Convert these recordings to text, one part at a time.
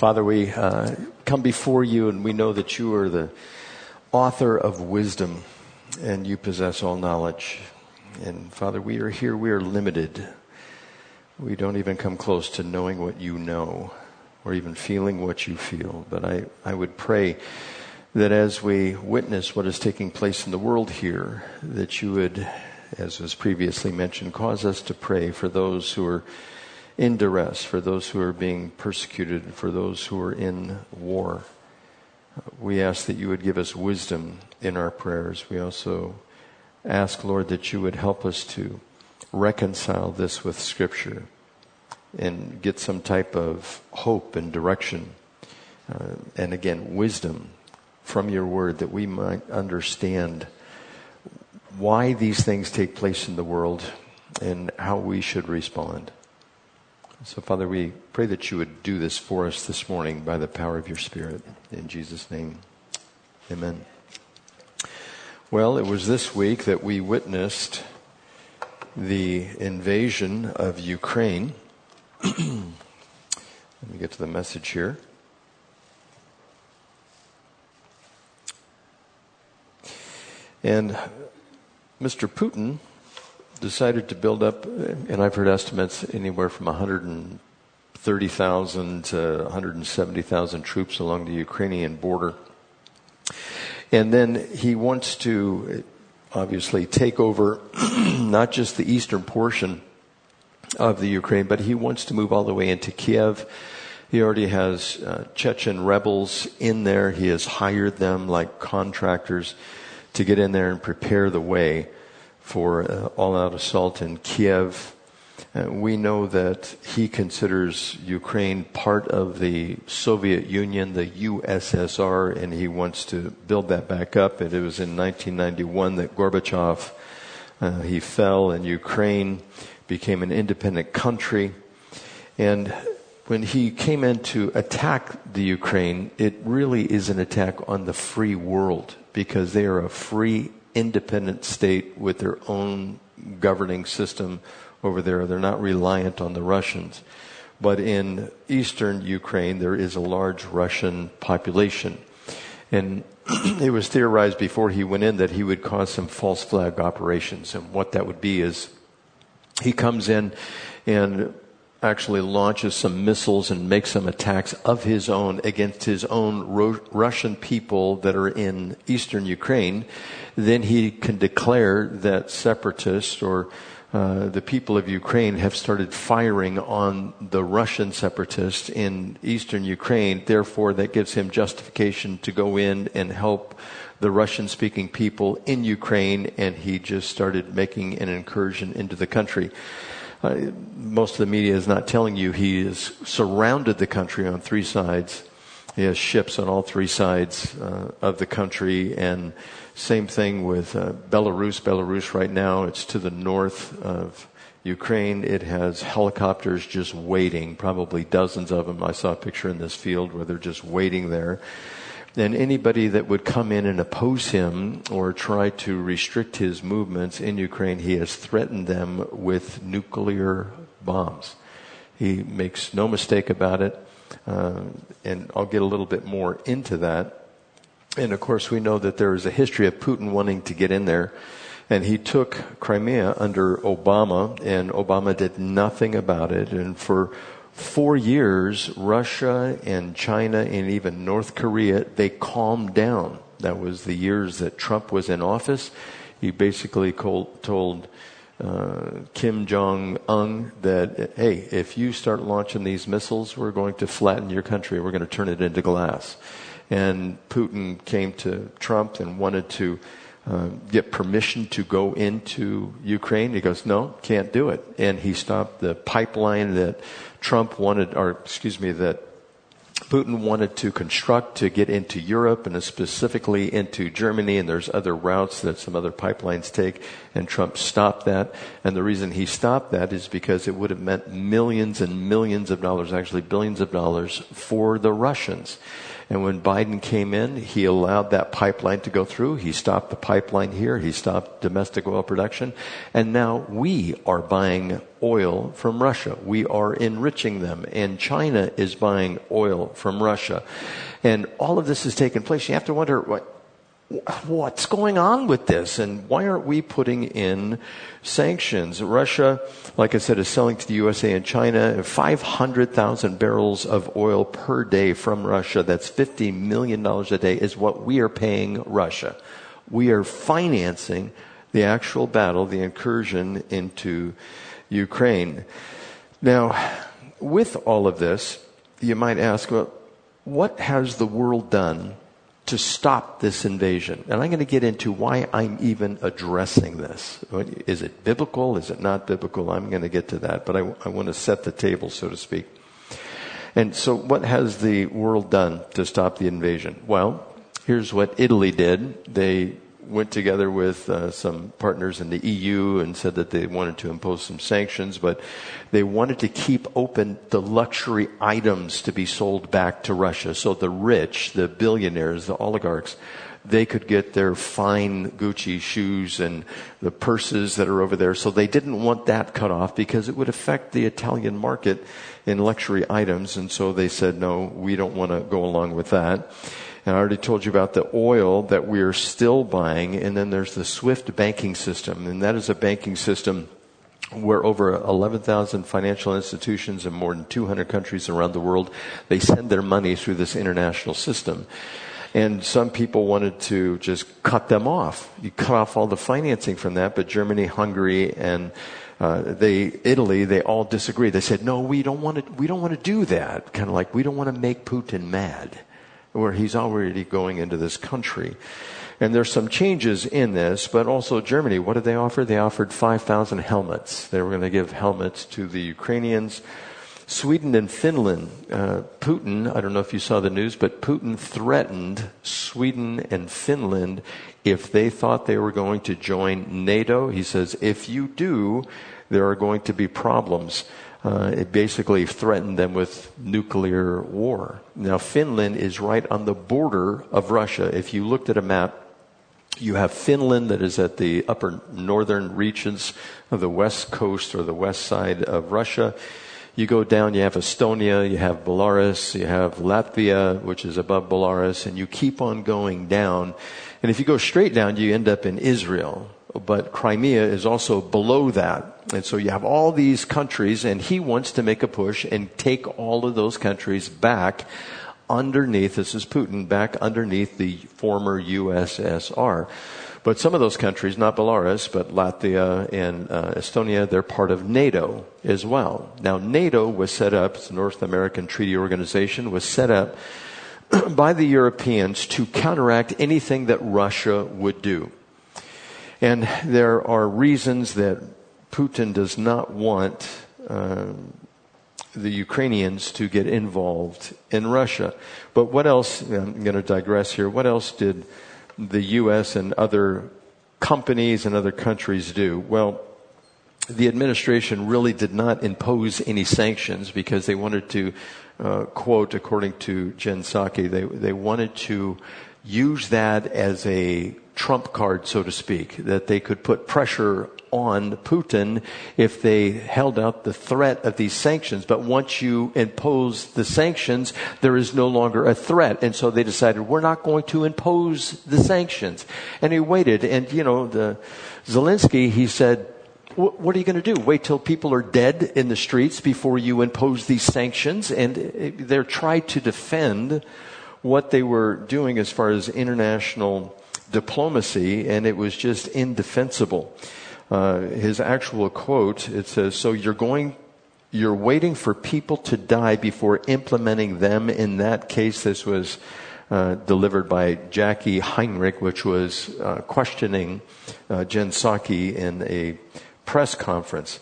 Father, we come before you, and we know that you are the author of wisdom, and you possess all knowledge. And Father, we are here, we are limited. We don't even come close to knowing what you know, or even feeling what you feel. But I would pray that as we witness what is taking place in the world here, that you would, as was previously mentioned, cause us to pray for those who are in duress, for those who are being persecuted, for those who are in war. We ask that you would give us wisdom in our prayers. We also ask, Lord, that you would help us to reconcile this with Scripture and get some type of hope and direction, and again, wisdom from your word, that we might understand why these things take place in the world and how we should respond. So, Father, we pray that you would do this for us this morning by the power of your Spirit. In Jesus' name, amen. Well, it was this week that we witnessed the invasion of Ukraine. Let me get to the message here. And Mr. Putin decided to build up, and I've heard estimates anywhere from 130,000 to 170,000 troops along the Ukrainian border. And then he wants to obviously take over not just the eastern portion of the Ukraine, but he wants to move all the way into Kyiv. He already has Chechen rebels in there. He has hired them like contractors to get in there and prepare the way for all-out assault in Kyiv. We know that he considers Ukraine part of the Soviet Union, the USSR, and he wants to build that back up. And it was in 1991 that Gorbachev, he fell, and Ukraine became an independent country. And when he came in to attack the Ukraine, it really is an attack on the free world, because they are a free, independent state with their own governing system over there. They're not reliant on the Russians. But in eastern Ukraine, there is a large Russian population. And it was theorized before he went in that he would cause some false flag operations. And what that would be is he comes in and actually launches some missiles and makes some attacks of his own against his own Russian people that are in eastern Ukraine. Then he can declare that separatists or the people of Ukraine have started firing on the Russian separatists in eastern Ukraine. Therefore, that gives him justification to go in and help the Russian-speaking people in Ukraine, and he just started making an incursion into the country. Most of the media is not telling you he has surrounded the country on three sides. He has ships on all three sides of the country, and same thing with Belarus. Belarus right now, it's to the north of Ukraine. It has helicopters just waiting, probably dozens of them. I saw a picture in this field where they're just waiting there. And anybody that would come in and oppose him or try to restrict his movements in Ukraine, he has threatened them with nuclear bombs. He makes no mistake about it. And I'll get a little bit more into that. And of course, we know that there is a history of Putin wanting to get in there. And he took Crimea under Obama, and Obama did nothing about it. And for 4 years, Russia and China and even North Korea, they calmed down. That was the years that Trump was in office. He basically told Kim Jong-un that, hey, if you start launching these missiles, we're going to flatten your country. We're going to turn it into glass. And Putin came to Trump and wanted to get permission to go into Ukraine. He goes, no, can't do it. And he stopped the pipeline that Putin wanted to construct to get into Europe and specifically into Germany. And there's other routes that some other pipelines take. And Trump stopped that. And the reason he stopped that is because it would have meant millions and millions of dollars, actually billions of dollars for the Russians. And when Biden came in, he allowed that pipeline to go through. He stopped the pipeline here. He stopped domestic oil production. And now we are buying oil from Russia. We are enriching them. And China is buying oil from Russia. And all of this has taken place. You have to wonder what's going on with this, and why aren't we putting in sanctions? Russia, like I said, is selling to the USA and China 500,000 barrels of oil per day from Russia. That's $50 million a day is what we are paying Russia. We are financing the actual battle, the incursion into Ukraine. Now, with all of this, you might ask, well, what has the world done to stop this invasion? And I'm going to get into why I'm even addressing this. Is it biblical? Is it not biblical? I'm going to get to that, but I want to set the table, so to speak. And so what has the world done to stop the invasion? Well, here's what Italy did. They went together with some partners in the EU and said that they wanted to impose some sanctions, but they wanted to keep open the luxury items to be sold back to Russia. So the rich, the billionaires, the oligarchs, they could get their fine Gucci shoes and the purses that are over there. So they didn't want that cut off because it would affect the Italian market in luxury items. And so they said, no, we don't want to go along with that. And I already told you about the oil that we are still buying. And then there's the SWIFT banking system. And that is a banking system where over 11,000 financial institutions in more than 200 countries around the world, they send their money through this international system. And some people wanted to just cut them off. You cut off all the financing from that, but Germany, Hungary, and Italy, they all disagreed. They said, no, we don't want to do that. Kind of like, we don't want to make Putin mad, where he's already going into this country. And there's some changes in this, but also Germany, what did they offer? They offered 5,000 helmets. They were going to give helmets to the Ukrainians. Sweden and Finland, Putin, I don't know if you saw the news, but Putin threatened Sweden and Finland if they thought they were going to join NATO. He says, if you do, there are going to be problems. It basically threatened them with nuclear war. Now, Finland is right on the border of Russia. If you looked at a map, you have Finland that is at the upper northern reaches of the west coast or the west side of Russia. You go down, you have Estonia, you have Belarus, you have Latvia, which is above Belarus, and you keep on going down. And if you go straight down, you end up in Israel. But Crimea is also below that. And so you have all these countries, and he wants to make a push and take all of those countries back underneath, this is Putin, back underneath the former USSR. But some of those countries, not Belarus, but Latvia and Estonia, they're part of NATO as well. Now, NATO was set up, it's the North American Treaty Organization, was set up by the Europeans to counteract anything that Russia would do. And there are reasons that Putin does not want the Ukrainians to get involved in Russia. But what else, I'm going to digress here, what else did the U.S. and other companies and other countries do? Well, the administration really did not impose any sanctions because they wanted to, quote, according to Jen Psaki, they wanted to use that as a trump card, so to speak, that they could put pressure on Putin if they held out the threat of these sanctions. But once you impose the sanctions, there is no longer a threat. And so they decided, we're not going to impose the sanctions. And he waited. And, you know, Zelensky, he said, what are you going to do? Wait till people are dead in the streets before you impose these sanctions? And they're trying to defend what they were doing as far as international diplomacy, and it was just indefensible. His actual quote, it says, so you're waiting for people to die before implementing them. In that case, this was delivered by Jackie Heinrich, which was questioning Jen Psaki in a press conference.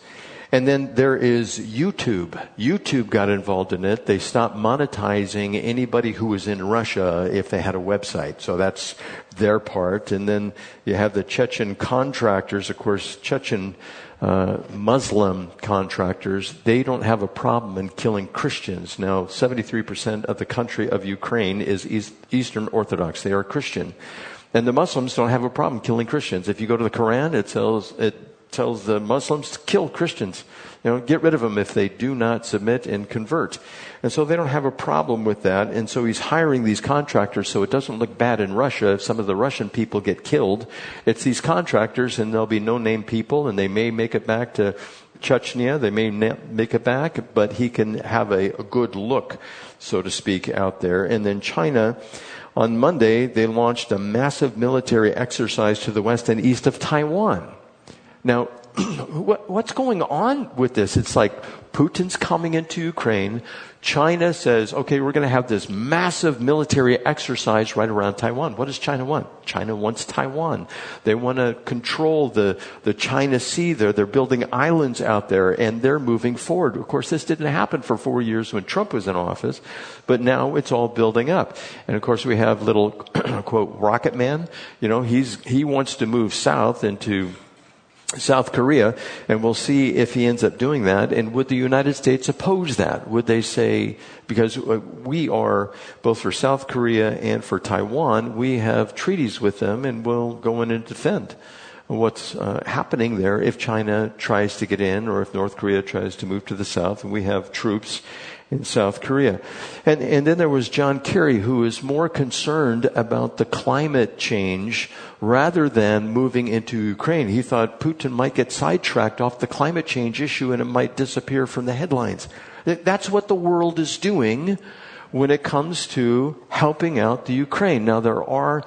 And then there is YouTube. YouTube got involved in it. They stopped monetizing anybody who was in Russia if they had a website. So that's their part. And then you have the Chechen contractors. Of course, Chechen Muslim contractors, they don't have a problem in killing Christians. Now, 73% of the country of Ukraine is Eastern Orthodox. They are Christian. And the Muslims don't have a problem killing Christians. If you go to the Quran, it tells the Muslims to kill Christians. You know, get rid of them if they do not submit and convert. And so they don't have a problem with that. And so he's hiring these contractors so it doesn't look bad in Russia if some of the Russian people get killed. It's these contractors, and there'll be no-name people, and they may make it back to Chechnya. They may make it back, but he can have a good look, so to speak, out there. And then China, on Monday, they launched a massive military exercise to the west and east of Taiwan. Now, what's going on with this? It's like Putin's coming into Ukraine. China says, okay, we're going to have this massive military exercise right around Taiwan. What does China want? China wants Taiwan. They want to control the China Sea there. They're building islands out there, and they're moving forward. Of course, this didn't happen for 4 years when Trump was in office, but now it's all building up. And, of course, we have little, quote, Rocket Man. You know, he wants to move south into South Korea, and we'll see if he ends up doing that. And would the United States oppose that? Would they say, because we are, both for South Korea and for Taiwan, we have treaties with them, and we'll go in and defend what's happening there if China tries to get in or if North Korea tries to move to the south, and we have troops in South Korea. And then there was John Kerry, who is more concerned about the climate change rather than moving into Ukraine. He thought Putin might get sidetracked off the climate change issue and it might disappear from the headlines. That's what the world is doing when it comes to helping out the Ukraine. Now, there are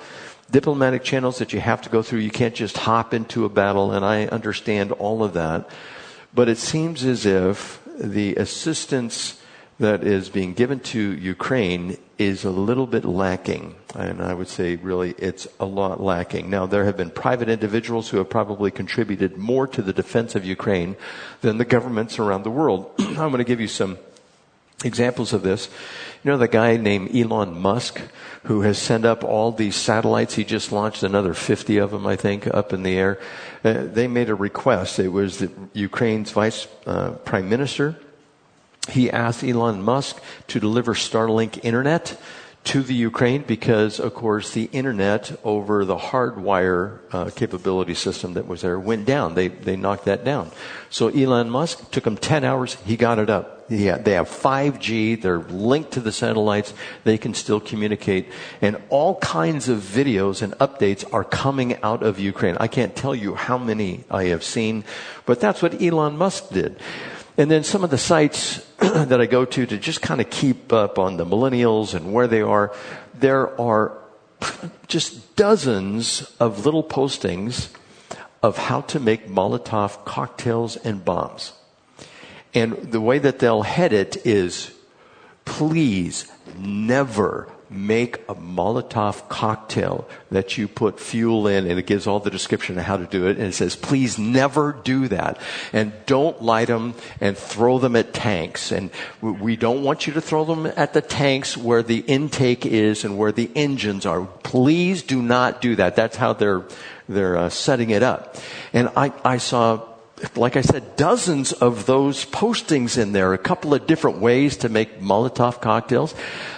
diplomatic channels that you have to go through. You can't just hop into a battle, and I understand all of that. But it seems as if the assistance that is being given to Ukraine is a little bit lacking. And I would say really it's a lot lacking. Now, there have been private individuals who have probably contributed more to the defense of Ukraine than the governments around the world. I'm going to give you some examples of this. You know, the guy named Elon Musk, who has sent up all these satellites. He just launched another 50 of them, I think, up in the air. They made a request. It was the Ukraine's vice prime minister. He asked Elon Musk to deliver Starlink internet to the Ukraine because, of course, the internet over the hardwire capability system that was there went down. They knocked that down. So Elon Musk took him 10 hours. He got it up. Yeah, they have 5G. They're linked to the satellites. They can still communicate. And all kinds of videos and updates are coming out of Ukraine. I can't tell you how many I have seen, but that's what Elon Musk did. And then some of the sites that I go to just kind of keep up on the millennials and where they are, there are just dozens of little postings of how to make Molotov cocktails and bombs. And the way that they'll head it is, please never make a Molotov cocktail that you put fuel in, and it gives all the description of how to do it, and it says, please never do that, and don't light them and throw them at tanks, and we don't want you to throw them at the tanks where the intake is and where the engines are. Please do not do that. That's how they're setting it up. And I saw, like I said, dozens of those postings in there, a couple of different ways to make Molotov cocktails.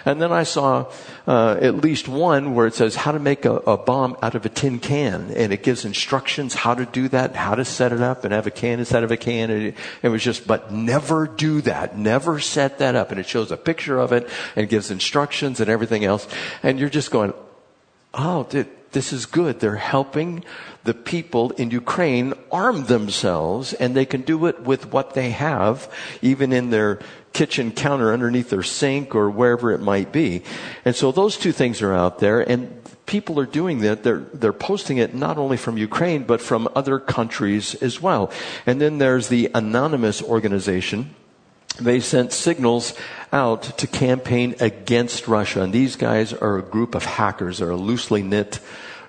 And then I saw at least one where it says how to make a bomb out of a tin can. And it gives instructions how to do that, how to set it up and have a can instead of a can. And it was just, but never do that. Never set that up. And it shows a picture of it and gives instructions and everything else. And you're just going, oh, dude, this is good. They're helping the people in Ukraine arm themselves, and they can do it with what they have, even in their kitchen counter underneath their sink or wherever it might be. And so those two things are out there, and people are doing that. They're posting it not only from Ukraine, but from other countries as well. And then there's the anonymous organization. They sent signals out to campaign against Russia. And these guys are a group of hackers. They're a loosely knit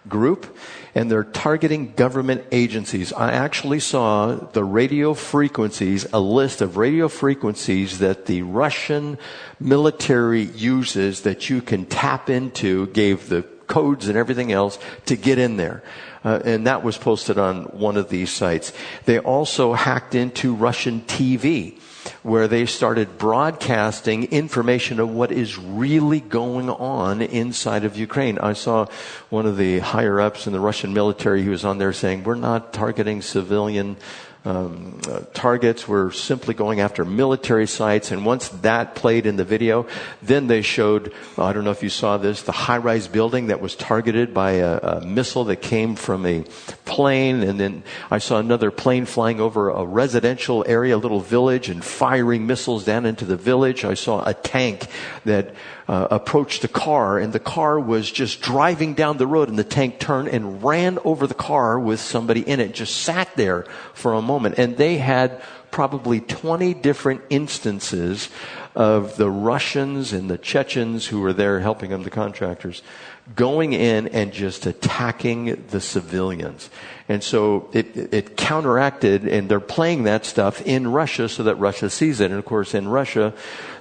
group, and they're targeting government agencies. I actually saw the radio frequencies, a list of radio frequencies that the Russian military uses that you can tap into, gave the codes and everything else to get in there. And that was posted on one of these sites. They also hacked into Russian TV, where they started broadcasting information of what is really going on inside of Ukraine. I saw one of the higher-ups in the Russian military who was on there saying, we're not targeting civilian targets, we're simply going after military sites. And once that played in the video, then they showed, I don't know if you saw this, the high-rise building that was targeted by a missile that came from a plane. And then I saw another plane flying over a residential area, a little village, and firing missiles down into the village. I saw a tank that approached a car, and the car was just driving down the road, and the tank turned and ran over the car with somebody in it, just sat there for a moment. And they had probably 20 different instances of the Russians and the Chechens who were there helping them, the contractors, going in and just attacking the civilians. And so it counteracted, and they're playing that stuff in Russia so that Russia sees it. And of course, in Russia,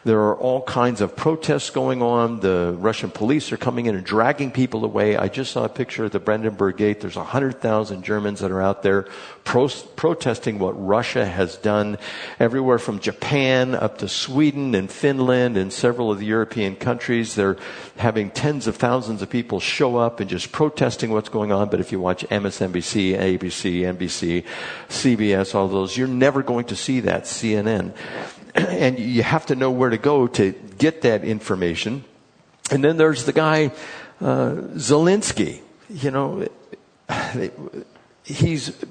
there are all kinds of protests going on. The Russian police are coming in and dragging people away. I just saw a picture at the Brandenburg Gate. There's 100,000 Germans that are out there protesting what Russia has done, everywhere from Japan up to Sweden and Finland and several of the European countries. They're having tens of thousands of people show up and just protesting what's going on. But if you watch MSNBC, ABC, NBC, CBS, all those, you're never going to see that, CNN. And you have to know where to go to get that information. And then there's the guy, Zelensky. You know, he's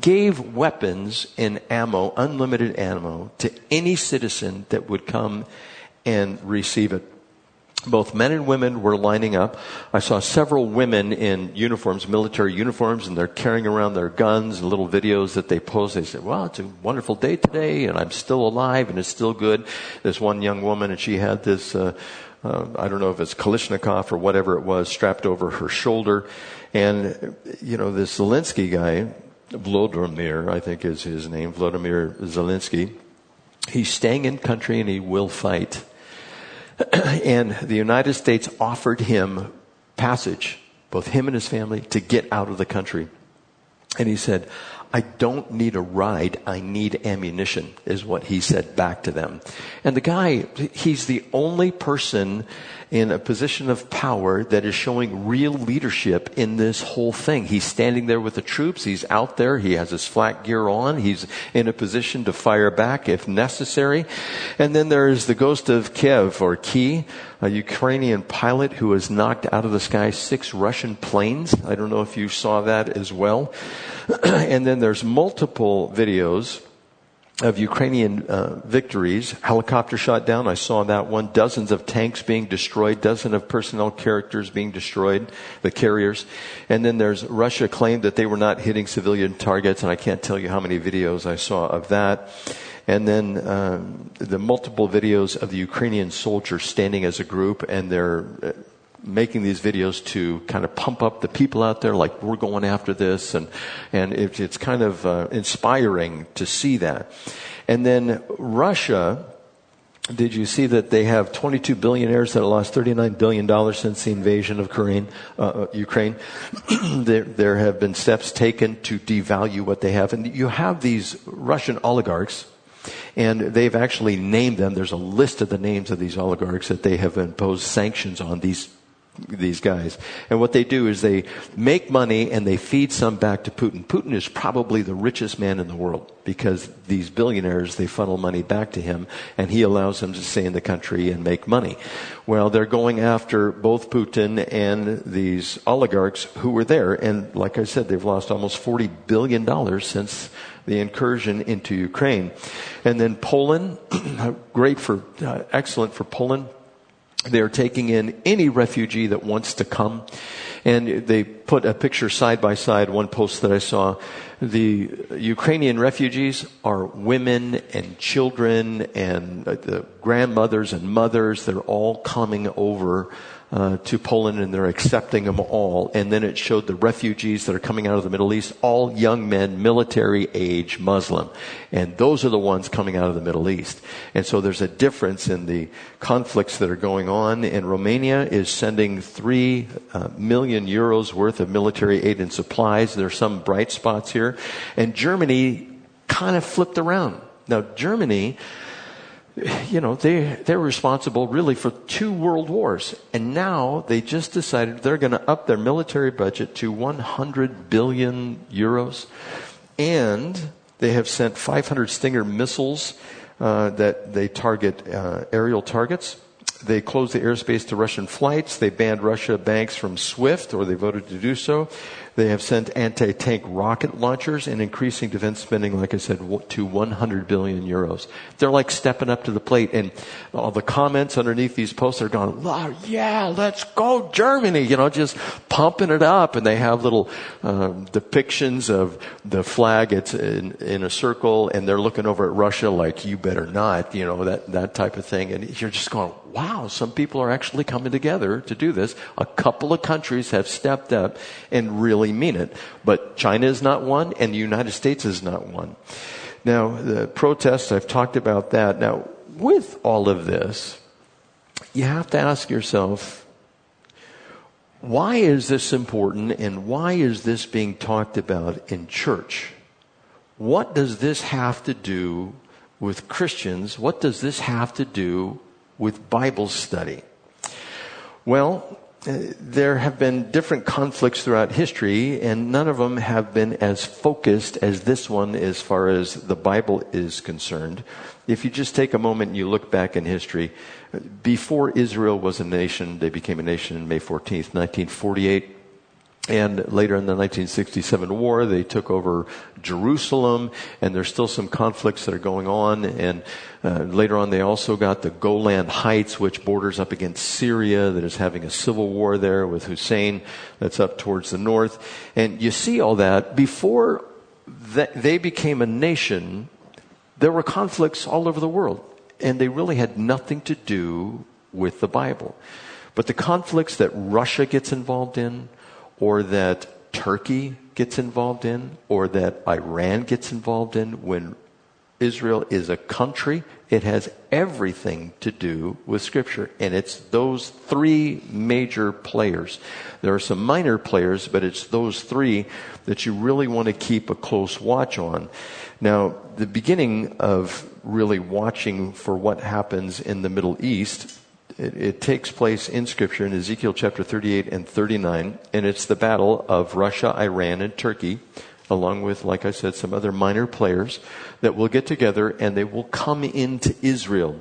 gave weapons and ammo, unlimited ammo, to any citizen that would come and receive it. Both men and women were lining up. I saw several women in uniforms, military uniforms, and they're carrying around their guns and little videos that they post. They said, well, it's a wonderful day today, and I'm still alive, and it's still good. This one young woman, and she had this, I don't know if it's Kalashnikov or whatever it was, strapped over her shoulder. And, you know, this Zelensky guy, Vladimir, I think is his name, Vladimir Zelensky, he's staying in country and he will fight. And the United States offered him passage, both him and his family, to get out of the country. And he said, I don't need a ride, I need ammunition, is what he said back to them. And the guy, he's the only person in a position of power that is showing real leadership in this whole thing. He's standing there with the troops, he's out there, he has his flak gear on, he's in a position to fire back if necessary. And then there is the ghost of Kyiv, or Kyiv, a Ukrainian pilot who has knocked out of the sky 6 Russian planes. I don't know if you saw that as well. And then there's multiple videos of Ukrainian victories, helicopter shot down. I saw that one. Dozens of tanks being destroyed, dozens of personnel carriers being destroyed, the carriers. And then there's Russia claimed that they were not hitting civilian targets, and I can't tell you how many videos I saw of that. And then the multiple videos of the Ukrainian soldiers standing as a group, and they're making these videos to kind of pump up the people out there, like, we're going after this. And it's kind of inspiring to see that. And then Russia, did you see that they have 22 billionaires that have lost $39 billion since the invasion of Ukraine? There have been steps taken to devalue what they have. And you have these Russian oligarchs, and they've actually named them. There's a list of the names of these oligarchs that they have imposed sanctions on, these guys. And what they do is they make money and they feed some back to Putin. Putin is probably the richest man in the world, because these billionaires, they funnel money back to him, and he allows them to stay in the country and make money. Well, they're going after both Putin and these oligarchs who were there. And like I said, they've lost almost $40 billion since the incursion into Ukraine. And then Poland, excellent for Poland. They're taking in any refugee that wants to come, and they put a picture side by side, one post that I saw. The Ukrainian refugees are women and children and the grandmothers and mothers. They're all coming over to Poland, and they're accepting them all. And then it showed the refugees that are coming out of the Middle East, all young men, military age, Muslim. And those are the ones coming out of the Middle East. And so there's a difference in the conflicts that are going on. And Romania is sending 3 million euros worth of military aid and supplies. There are some bright spots here. And Germany kind of flipped around. Now, Germany, you know, they're responsible really for 2 world wars. And now they just decided they're going to up their military budget to 100 billion euros. And they have sent 500 Stinger missiles that they target aerial targets. They closed the airspace to Russian flights. They banned Russia banks from SWIFT, or they voted to do so. They have sent anti-tank rocket launchers and increasing defense spending, like I said, to 100 billion euros. They're like stepping up to the plate. And all the comments underneath these posts are going, oh, yeah, let's go Germany, you know, just pumping it up. And they have little depictions of the flag. It's in a circle, and they're looking over at Russia like, you better not, you know, that type of thing. And you're just going, wow, some people are actually coming together to do this. A couple of countries have stepped up and really mean it. But China is not one, and the United States is not one. Now, the protests, I've talked about that. Now, with all of this, you have to ask yourself, why is this important, and why is this being talked about in church? What does this have to do with Christians? What does this have to do with Bible study? Well, there have been different conflicts throughout history, and none of them have been as focused as this one as far as the Bible is concerned. If you just take a moment and you look back in history, before Israel was a nation, they became a nation May 14th, 1948. And later in the 1967 war, they took over Jerusalem, and there's still some conflicts that are going on. And later on, they also got the Golan Heights, which borders up against Syria, that is having a civil war there with Hussein, that's up towards the north. And you see all that. Before they became a nation, there were conflicts all over the world, and they really had nothing to do with the Bible. But the conflicts that Russia gets involved in, or that Turkey gets involved in, or that Iran gets involved in, when Israel is a country, it has everything to do with Scripture. And it's those 3 major players. There are some minor players, but it's those 3 that you really want to keep a close watch on. Now, the beginning of really watching for what happens in the Middle East, it takes place in Scripture in Ezekiel chapter 38 and 39, and it's the battle of Russia, Iran, and Turkey, along with, like I said, some other minor players that will get together, and they will come into Israel,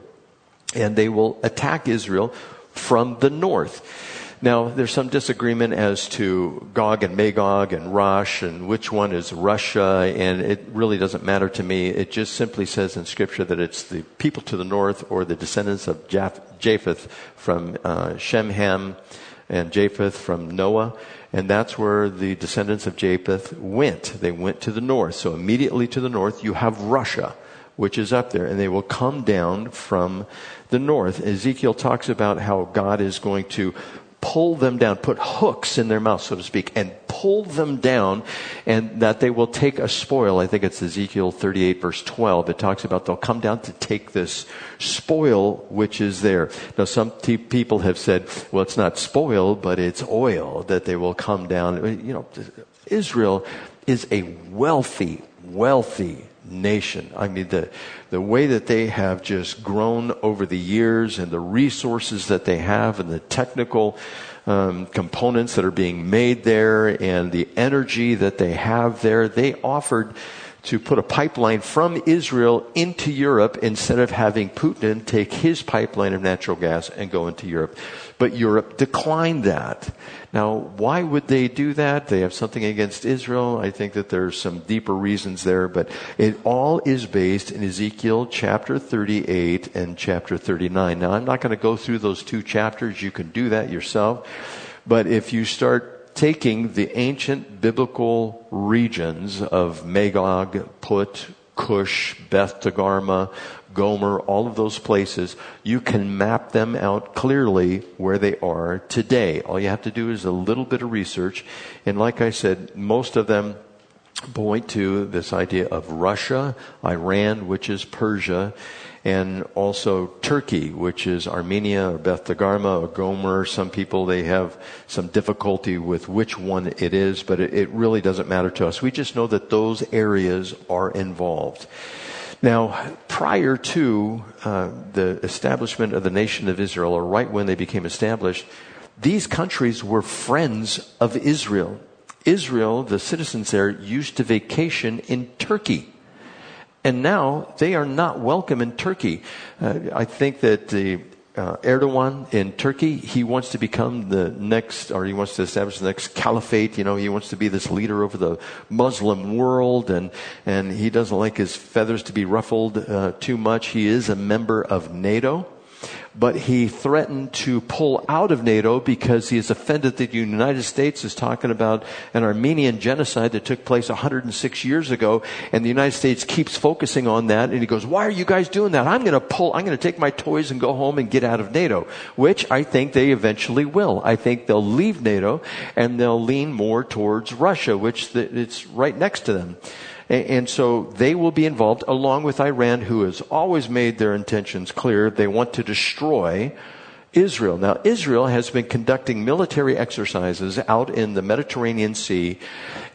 and they will attack Israel from the north. Now, there's some disagreement as to Gog and Magog and Rosh and which one is Russia, and it really doesn't matter to me. It just simply says in Scripture that it's the people to the north, or the descendants of Japheth from Shem, Ham, and Japheth from Noah. And that's where the descendants of Japheth went. They went to the north. So immediately to the north, you have Russia, which is up there, and they will come down from the north. Ezekiel talks about how God is going to pull them down, put hooks in their mouth, so to speak, and pull them down, and that they will take a spoil. I think it's Ezekiel 38 verse 12. It talks about they'll come down to take this spoil which is there. Now, some people have said, well, it's not spoil, but it's oil that they will come down. You know, Israel is a wealthy, wealthy nation. I mean, the way that they have just grown over the years, and the resources that they have, and the technical components that are being made there, and the energy that they have there. They offered to put a pipeline from Israel into Europe instead of having Putin take his pipeline of natural gas and go into Europe. But Europe declined that. Now, why would they do that? They have something against Israel. I think that there's some deeper reasons there, but it all is based in Ezekiel chapter 38 and chapter 39. Now, I'm not going to go through those 2 chapters. You can do that yourself. But if you start taking the ancient biblical regions of Magog, Put, Cush, Beth Togarmah, Gomer, all of those places, you can map them out clearly where they are today. All you have to do is a little bit of research. And like I said, most of them point to this idea of Russia, Iran, which is Persia, and also Turkey, which is Armenia or Beth Togarmah or Gomer. Some people, they have some difficulty with which one it is, but it really doesn't matter to us. We just know that those areas are involved. Now, prior to the establishment of the nation of Israel, or right when they became established, these countries were friends of Israel. Israel, the citizens there, used to vacation in Turkey. And now they are not welcome in Turkey. I think that Erdogan in Turkey, he wants to become the next, or he wants to establish the next caliphate. You know, he wants to be this leader over the Muslim world, and he doesn't like his feathers to be ruffled too much. He is a member of NATO. But he threatened to pull out of NATO because he is offended that the United States is talking about an Armenian genocide that took place 106 years ago, and the United States keeps focusing on that, and he goes, why are you guys doing that? I'm going to take my toys and go home and get out of NATO, which I think they eventually will. I think they'll leave NATO, and they'll lean more towards Russia, which it's right next to them. And so they will be involved, along with Iran, who has always made their intentions clear. They want to destroy Israel. Now, Israel has been conducting military exercises out in the Mediterranean Sea,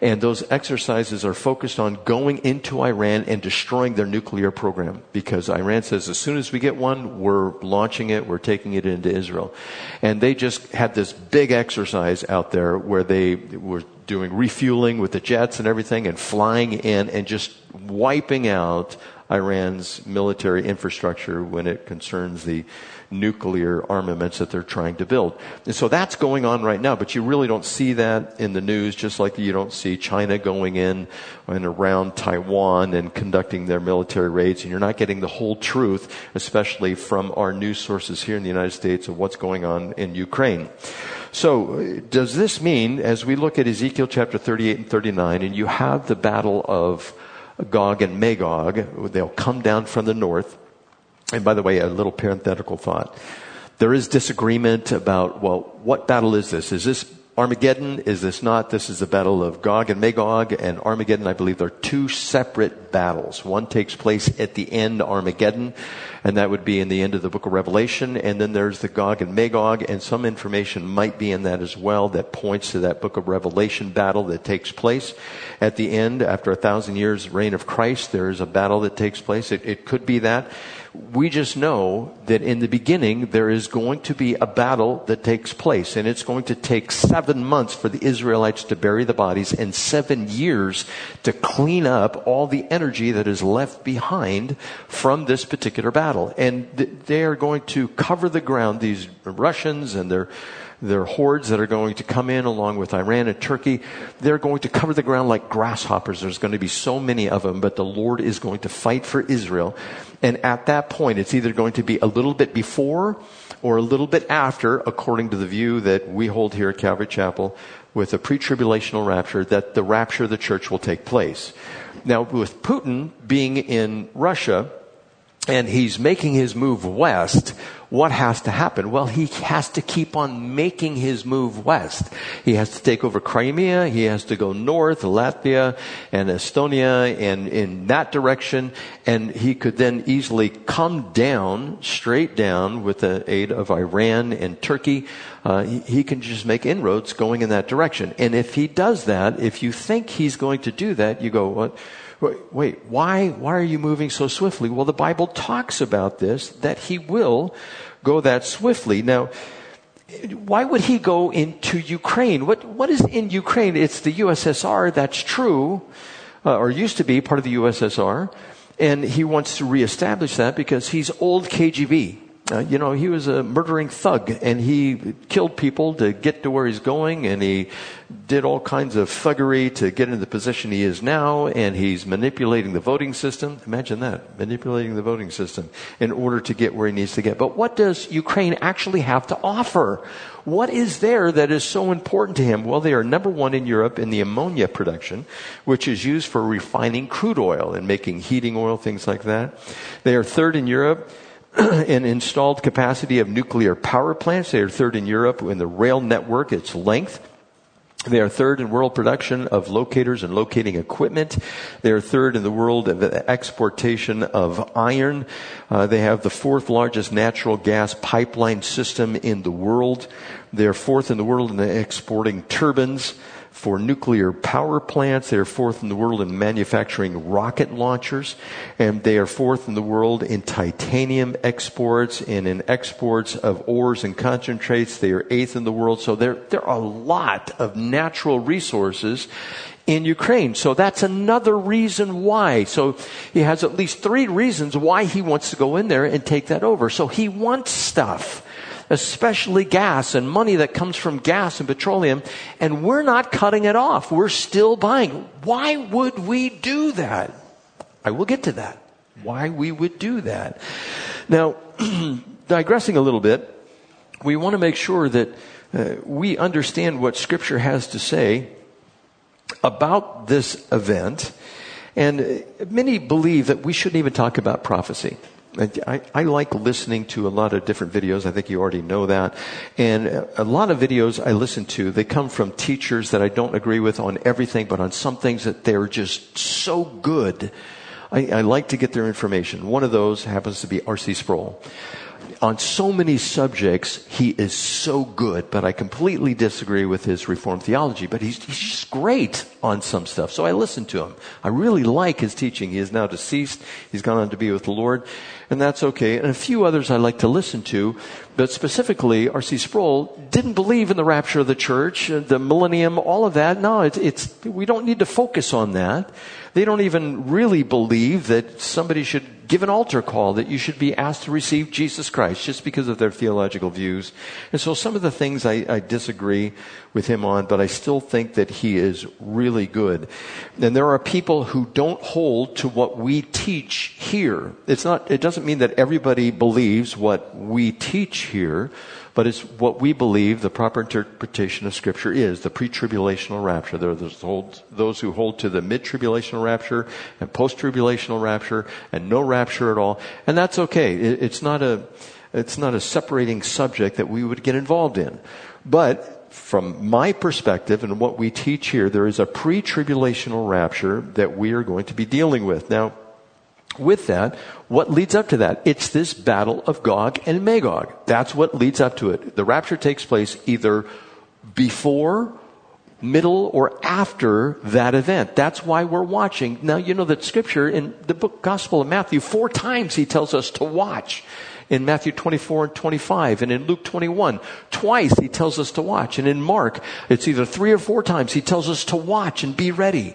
and those exercises are focused on going into Iran and destroying their nuclear program, because Iran says, as soon as we get one, we're launching it, we're taking it into Israel. And they just had this big exercise out there where they were doing refueling with the jets and everything, and flying in and just wiping out Iran's military infrastructure when it concerns the nuclear armaments that they're trying to build. And so that's going on right now, but you really don't see that in the news, just like you don't see China going in and around Taiwan and conducting their military raids, and you're not getting the whole truth, especially from our news sources here in the United States, of what's going on in Ukraine. So does this mean, as we look at Ezekiel chapter 38 and 39, and you have the battle of Gog and Magog, they'll come down from the north. And by the way, a little parenthetical thought. There is disagreement about, well, what battle is this? Is this Armageddon? Is this not? This is the battle of Gog and Magog, and Armageddon, I believe, are two separate battles. One takes place at the end, Armageddon, and that would be in the end of the book of Revelation, and then there's the Gog and Magog, and some information might be in that as well that points to that book of Revelation battle that takes place at the end. After 1,000 years reign of Christ, there is a battle that takes place. It could be that. We just know that in the beginning, there is going to be a battle that takes place, and it's going to take 7 months for the Israelites to bury the bodies and 7 years to clean up all the energy that is left behind from this particular battle. And they are going to cover the ground, these Russians and their hordes that are going to come in, along with Iran and Turkey. They're going to cover the ground like grasshoppers. There's going to be so many of them, but the Lord is going to fight for Israel. And at that point, it's either going to be a little bit before or a little bit after, according to the view that we hold here at Calvary Chapel, with a pre-tribulational rapture, that the rapture of the church will take place. Now, with Putin being in Russia, and he's making his move west, what has to happen? Well, he has to keep on making his move west. He has to take over Crimea. He has to go north, Latvia and Estonia, and in that direction. And he could then easily come down, straight down, with the aid of Iran and Turkey. He can just make inroads going in that direction. And if he does that, if you think he's going to do that, you go, what? Wait, why are you moving so swiftly? Well, the Bible talks about this, that he will go that swiftly. Now, why would he go into Ukraine? What is in Ukraine? It's the USSR, that's true, or used to be part of the USSR, and he wants to reestablish that because he's old KGB. You know, he was a murdering thug, and he killed people to get to where he's going, and he did all kinds of thuggery to get into the position he is now, and he's manipulating the voting system. Imagine that, manipulating the voting system in order to get where he needs to get. But what does Ukraine actually have to offer? What is there that is so important to him? Well, they are number one in Europe in the ammonia production, which is used for refining crude oil and making heating oil, things like that. They are third in Europe in installed capacity of nuclear power plants. They are third in Europe in the rail network, its length. They are third in world production of locators and locating equipment. They are third in the world of the exportation of iron. They have the fourth largest natural gas pipeline system in the world. They are fourth in the world in exporting turbines for nuclear power plants. They are fourth in the world in manufacturing rocket launchers. And they are fourth in the world in titanium exports and in exports of ores and concentrates. They are eighth in the world. So there are a lot of natural resources in Ukraine. So that's another reason why. So he has at least three reasons why he wants to go in there and take that over. So he wants stuff, especially gas and money that comes from gas and petroleum, and we're not cutting it off. We're still buying. Why would we do that? I will get to that, why we would do that. Now, digressing a little bit, we want to make sure that we understand what Scripture has to say about this event. And many believe that we shouldn't even talk about prophecy. I like listening to a lot of different videos. I think you already know that. And a lot of videos I listen to, they come from teachers that I don't agree with on everything, but on some things that they're just so good. I like to get their information. One of those happens to be R.C. Sproul. On so many subjects, he is so good, but I completely disagree with his Reformed theology, but he's just great on some stuff. So I listen to him. I really like his teaching. He is now deceased. He's gone on to be with the Lord, and that's okay. And a few others I like to listen to, but specifically, R.C. Sproul didn't believe in the rapture of the church, the millennium, all of that. No, we don't need to focus on that. They don't even really believe that somebody should give an altar call, that you should be asked to receive Jesus Christ, just because of their theological views. And so some of the things I disagree with him on, but I still think that he is really good. And there are people who don't hold to what we teach here. It doesn't mean that everybody believes what we teach here, but it's what we believe the proper interpretation of Scripture is, the pre-tribulational rapture. There are those who hold to the mid-tribulational rapture and post-tribulational rapture and no rapture at all. And that's okay. It's not a separating subject that we would get involved in. But from my perspective and what we teach here, there is a pre-tribulational rapture that we are going to be dealing with. Now, with that, what leads up to that? It's this battle of Gog and Magog. That's what leads up to it. The rapture takes place either before, middle, or after that event. That's why we're watching. Now, you know that Scripture in the book Gospel of Matthew, 4 times he tells us to watch. In Matthew 24 and 25, and in Luke 21, twice he tells us to watch. And in Mark, it's either 3 or 4 times he tells us to watch and be ready.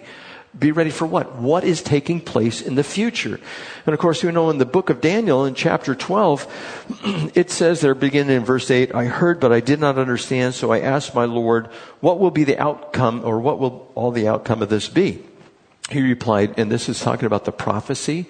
Be ready for what? What is taking place in the future? And of course, you know, in the book of Daniel, in chapter 12, it says there, beginning in verse 8, I heard, but I did not understand, so I asked my Lord, what will be the outcome, or what will all the outcome of this be? He replied, and this is talking about the prophecy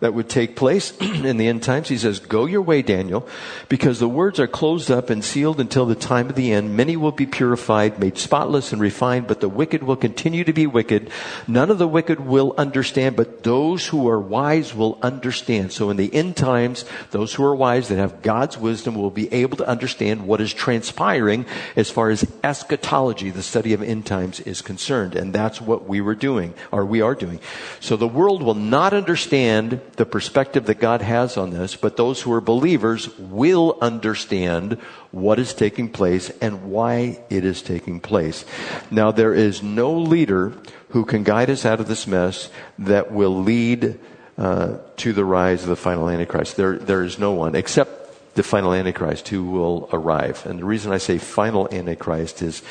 that would take place in the end times. He says, go your way, Daniel, because the words are closed up and sealed until the time of the end. Many will be purified, made spotless and refined, but the wicked will continue to be wicked. None of the wicked will understand, but those who are wise will understand. So in the end times, those who are wise that have God's wisdom will be able to understand what is transpiring as far as eschatology, the study of end times, is concerned. And that's what we are doing. So the world will not understand the perspective that God has on this, but those who are believers will understand what is taking place and why it is taking place. Now, there is no leader who can guide us out of this mess that will lead to the rise of the final Antichrist. There is no one except the final Antichrist who will arrive. And the reason I say final Antichrist is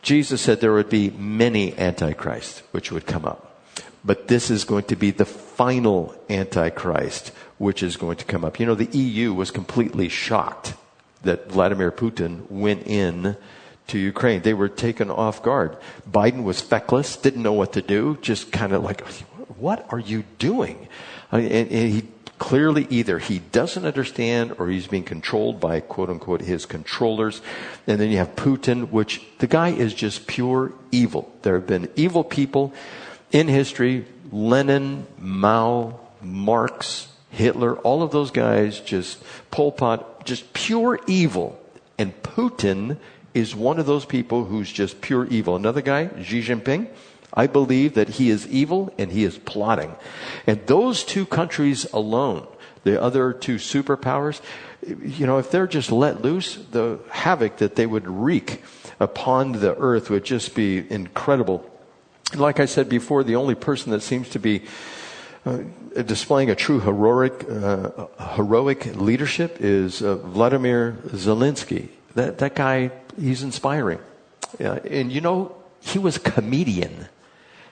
Jesus said there would be many Antichrists which would come up. But this is going to be the final Antichrist, which is going to come up. You know, the EU was completely shocked that Vladimir Putin went in to Ukraine. They were taken off guard. Biden was feckless, didn't know what to do, just kind of like, what are you doing? And he clearly either he doesn't understand or he's being controlled by, quote unquote, his controllers. And then you have Putin, which the guy is just pure evil. There have been evil people in history, Lenin, Mao, Marx, Hitler, all of those guys, just Pol Pot, just pure evil. And Putin is one of those people who's just pure evil. Another guy, Xi Jinping, I believe that he is evil and he is plotting. And those two countries alone, the other two superpowers, you know, if they're just let loose, the havoc that they would wreak upon the earth would just be incredible. And like I said before, the only person that seems to be displaying a true heroic leadership is Vladimir Zelensky. That guy, he's inspiring. And you know, he was a comedian.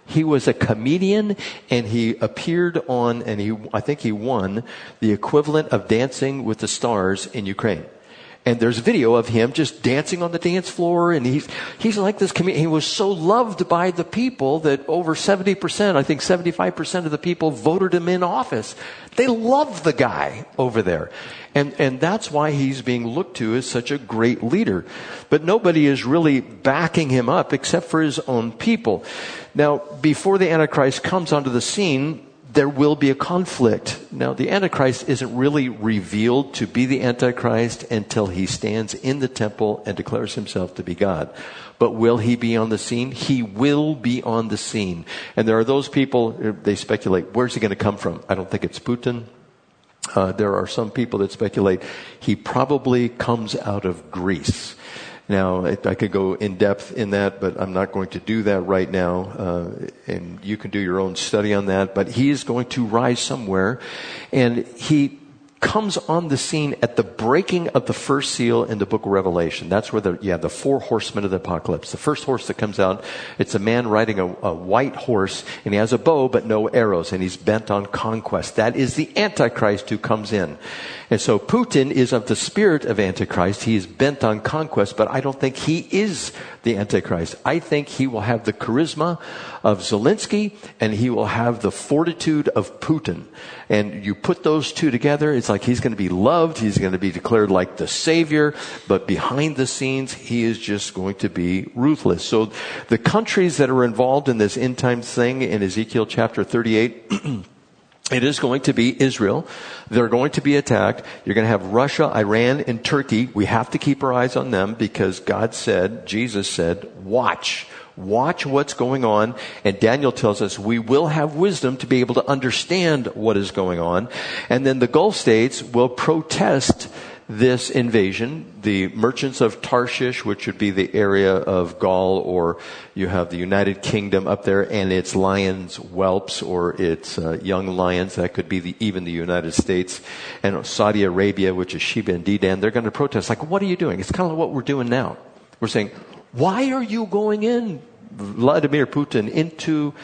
He was a comedian, and he appeared on, and I think he won the equivalent of Dancing with the Stars in Ukraine. And there's video of him just dancing on the dance floor, and he's like this comedian. He was so loved by the people that over 70%, I think 75% of the people voted him in office. They love the guy over there. And that's why he's being looked to as such a great leader. But nobody is really backing him up except for his own people. Now, before the Antichrist comes onto the scene, there will be a conflict. Now, the Antichrist isn't really revealed to be the Antichrist until he stands in the temple and declares himself to be God. But will he be on the scene? He will be on the scene. And there are those people, they speculate, where's he going to come from? I don't think it's Putin. There are some people that speculate he probably comes out of Greece. Now, I could go in depth in that, but I'm not going to do that right now. And you can do your own study on that. But he is going to rise somewhere. And he comes on the scene at the breaking of the first seal in the book of Revelation. That's where the four horsemen of the apocalypse. The first horse that comes out, it's a man riding a white horse, and he has a bow but no arrows, and he's bent on conquest. That is the Antichrist who comes in. And so Putin is of the spirit of Antichrist. He is bent on conquest, but I don't think he is the Antichrist. I think he will have the charisma of Zelensky, and he will have the fortitude of Putin. And you put those two together, it's like he's going to be loved, he's going to be declared like the savior, but behind the scenes, he is just going to be ruthless. So the countries that are involved in this end times thing in Ezekiel chapter 38, it is going to be Israel. They're going to be attacked. You're going to have Russia, Iran, and Turkey. We have to keep our eyes on them because God said, Jesus said, watch. Watch what's going on. And Daniel tells us we will have wisdom to be able to understand what is going on. And then the Gulf states will protest this invasion. The merchants of Tarshish, which would be the area of Gaul, or you have the United Kingdom up there and its lions, whelps, or its young lions. That could be even the United States. And Saudi Arabia, which is Sheba and Dedan, they're going to protest. Like, what are you doing? It's kind of what we're doing now. We're saying, why are you going in, Vladimir Putin, into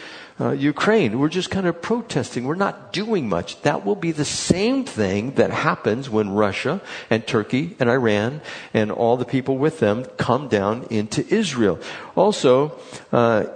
Ukraine? We're just kind of protesting. We're not doing much. That will be the same thing that happens when Russia and Turkey and Iran and all the people with them come down into Israel. Also,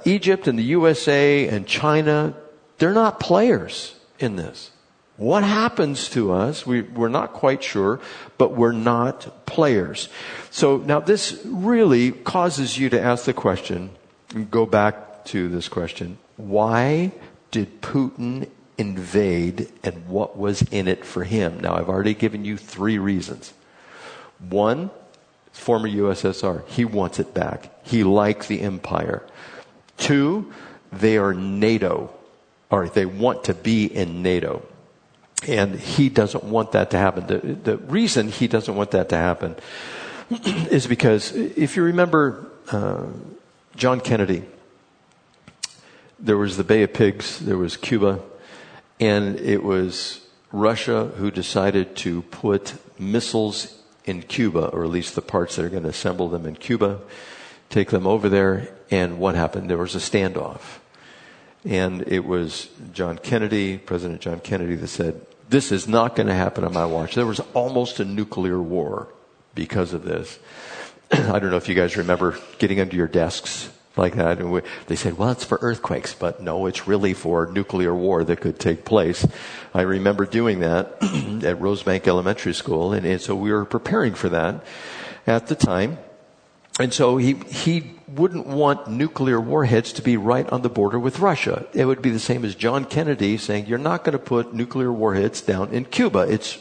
Egypt and the USA and China, they're not players in this. What happens to us, we're not quite sure, but we're not players. So now this really causes you to ask the question, and go back to this question, why did Putin invade and what was in it for him? Now I've already given you three reasons. One, former USSR, he wants it back. He likes the empire. Two, they are NATO, or they want to be in NATO. And he doesn't want that to happen. The reason he doesn't want that to happen is because, if you remember John Kennedy, there was the Bay of Pigs, there was Cuba, and it was Russia who decided to put missiles in Cuba, or at least the parts that are going to assemble them in Cuba, take them over there, and what happened? There was a standoff. And it was John Kennedy, President John Kennedy, that said, This is not going to happen on my watch. There was almost a nuclear war because of this. I don't know if you guys remember getting under your desks like that. And they said, well, it's for earthquakes. But no, it's really for nuclear war that could take place. I remember doing that at Rosebank Elementary School. And so we were preparing for that at the time. And so he wouldn't want nuclear warheads to be right on the border with Russia. It would be the same as John Kennedy saying, you're not going to put nuclear warheads down in Cuba. It's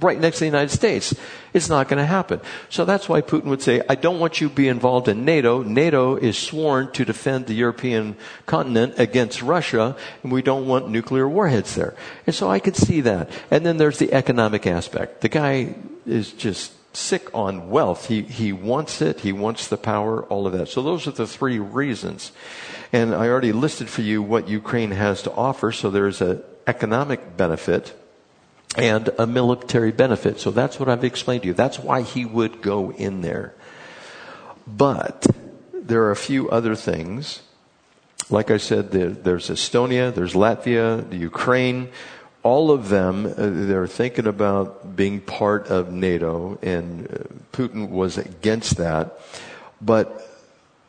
right next to the United States. It's not going to happen. So that's why Putin would say, I don't want you to be involved in NATO. NATO is sworn to defend the European continent against Russia, and we don't want nuclear warheads there. And so I could see that. And then there's the economic aspect. The guy is just sick on wealth. He wants it. He wants the power, all of that. So those are the three reasons. And I already listed for you what Ukraine has to offer. So there's an economic benefit and a military benefit. So that's what I've explained to you. That's why he would go in there. But there are a few other things. Like I said, there's Estonia, there's Latvia, the Ukraine. All of them, they're thinking about being part of NATO, and Putin was against that. But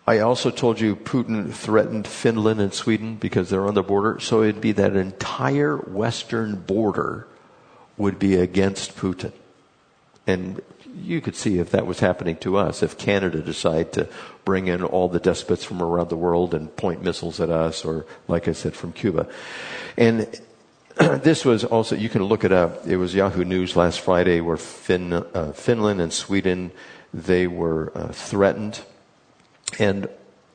I also told you Putin threatened Finland and Sweden because they're on the border. So it'd be that entire western border would be against Putin. And you could see if that was happening to us, if Canada decided to bring in all the despots from around the world and point missiles at us, or, like I said, from Cuba. And this was also, you can look it up, it was Yahoo News last Friday where Finland and Sweden, they were threatened. And